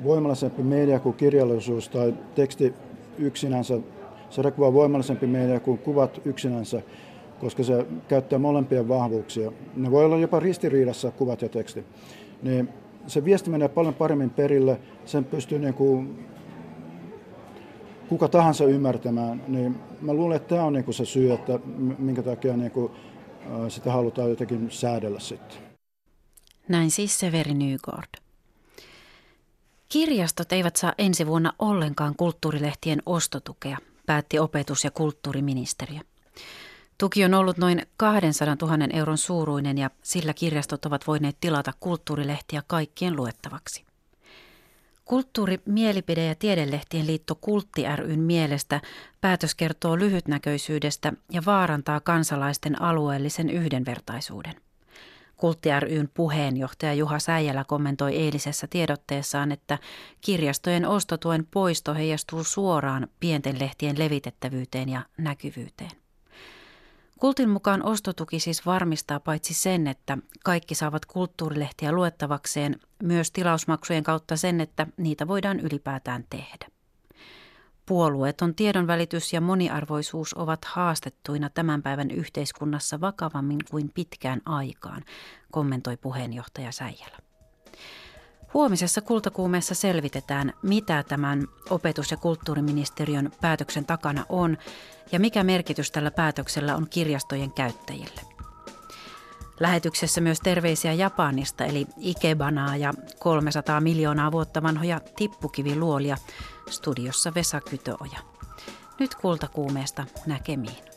voimallisempi media kuin kirjallisuus tai teksti yksinänsä. Sarjakuva on voimallisempi media kuin kuvat yksinänsä, koska se käyttää molempien vahvuuksia. Ne voi olla jopa ristiriidassa kuvat ja teksti. Niin se viesti menee paljon paremmin perille, sen pystyy niin kuin kuka tahansa ymmärtämään, niin mä luulen, että tämä on niin kuin se syy, että minkä takia niin kuin sitä halutaan jotenkin säädellä sitten. Näin siis Severi Nygård. Kirjastot eivät saa ensi vuonna ollenkaan kulttuurilehtien ostotukea, päätti opetus- ja kulttuuriministeriö. Tuki on ollut noin 200 000 euron suuruinen ja sillä kirjastot ovat voineet tilata kulttuurilehtiä kaikkien luettavaksi. Kulttuuri-, mielipide- ja tiedelehtien liitto Kultti ry:n mielestä päätös kertoo lyhytnäköisyydestä ja vaarantaa kansalaisten alueellisen yhdenvertaisuuden. Kultti ry:n puheenjohtaja Juha Säijälä kommentoi eilisessä tiedotteessaan, että kirjastojen ostotuen poisto heijastuu suoraan pienten lehtien levitettävyyteen ja näkyvyyteen. Kultin mukaan ostotuki siis varmistaa paitsi sen, että kaikki saavat kulttuurilehtiä luettavakseen, myös tilausmaksujen kautta sen, että niitä voidaan ylipäätään tehdä. Puolueeton tiedonvälitys ja moniarvoisuus ovat haastettuina tämän päivän yhteiskunnassa vakavammin kuin pitkään aikaan, kommentoi puheenjohtaja Säijälä. Huomisessa Kultakuumeessa selvitetään, mitä tämän opetus- ja kulttuuriministeriön päätöksen takana on ja mikä merkitys tällä päätöksellä on kirjastojen käyttäjille. Lähetyksessä myös terveisiä Japanista eli Ikebanaa ja 300 miljoonaa vuotta vanhoja tippukiviluolia, studiossa Vesa Kytöoja. Nyt Kultakuumeesta näkemiin.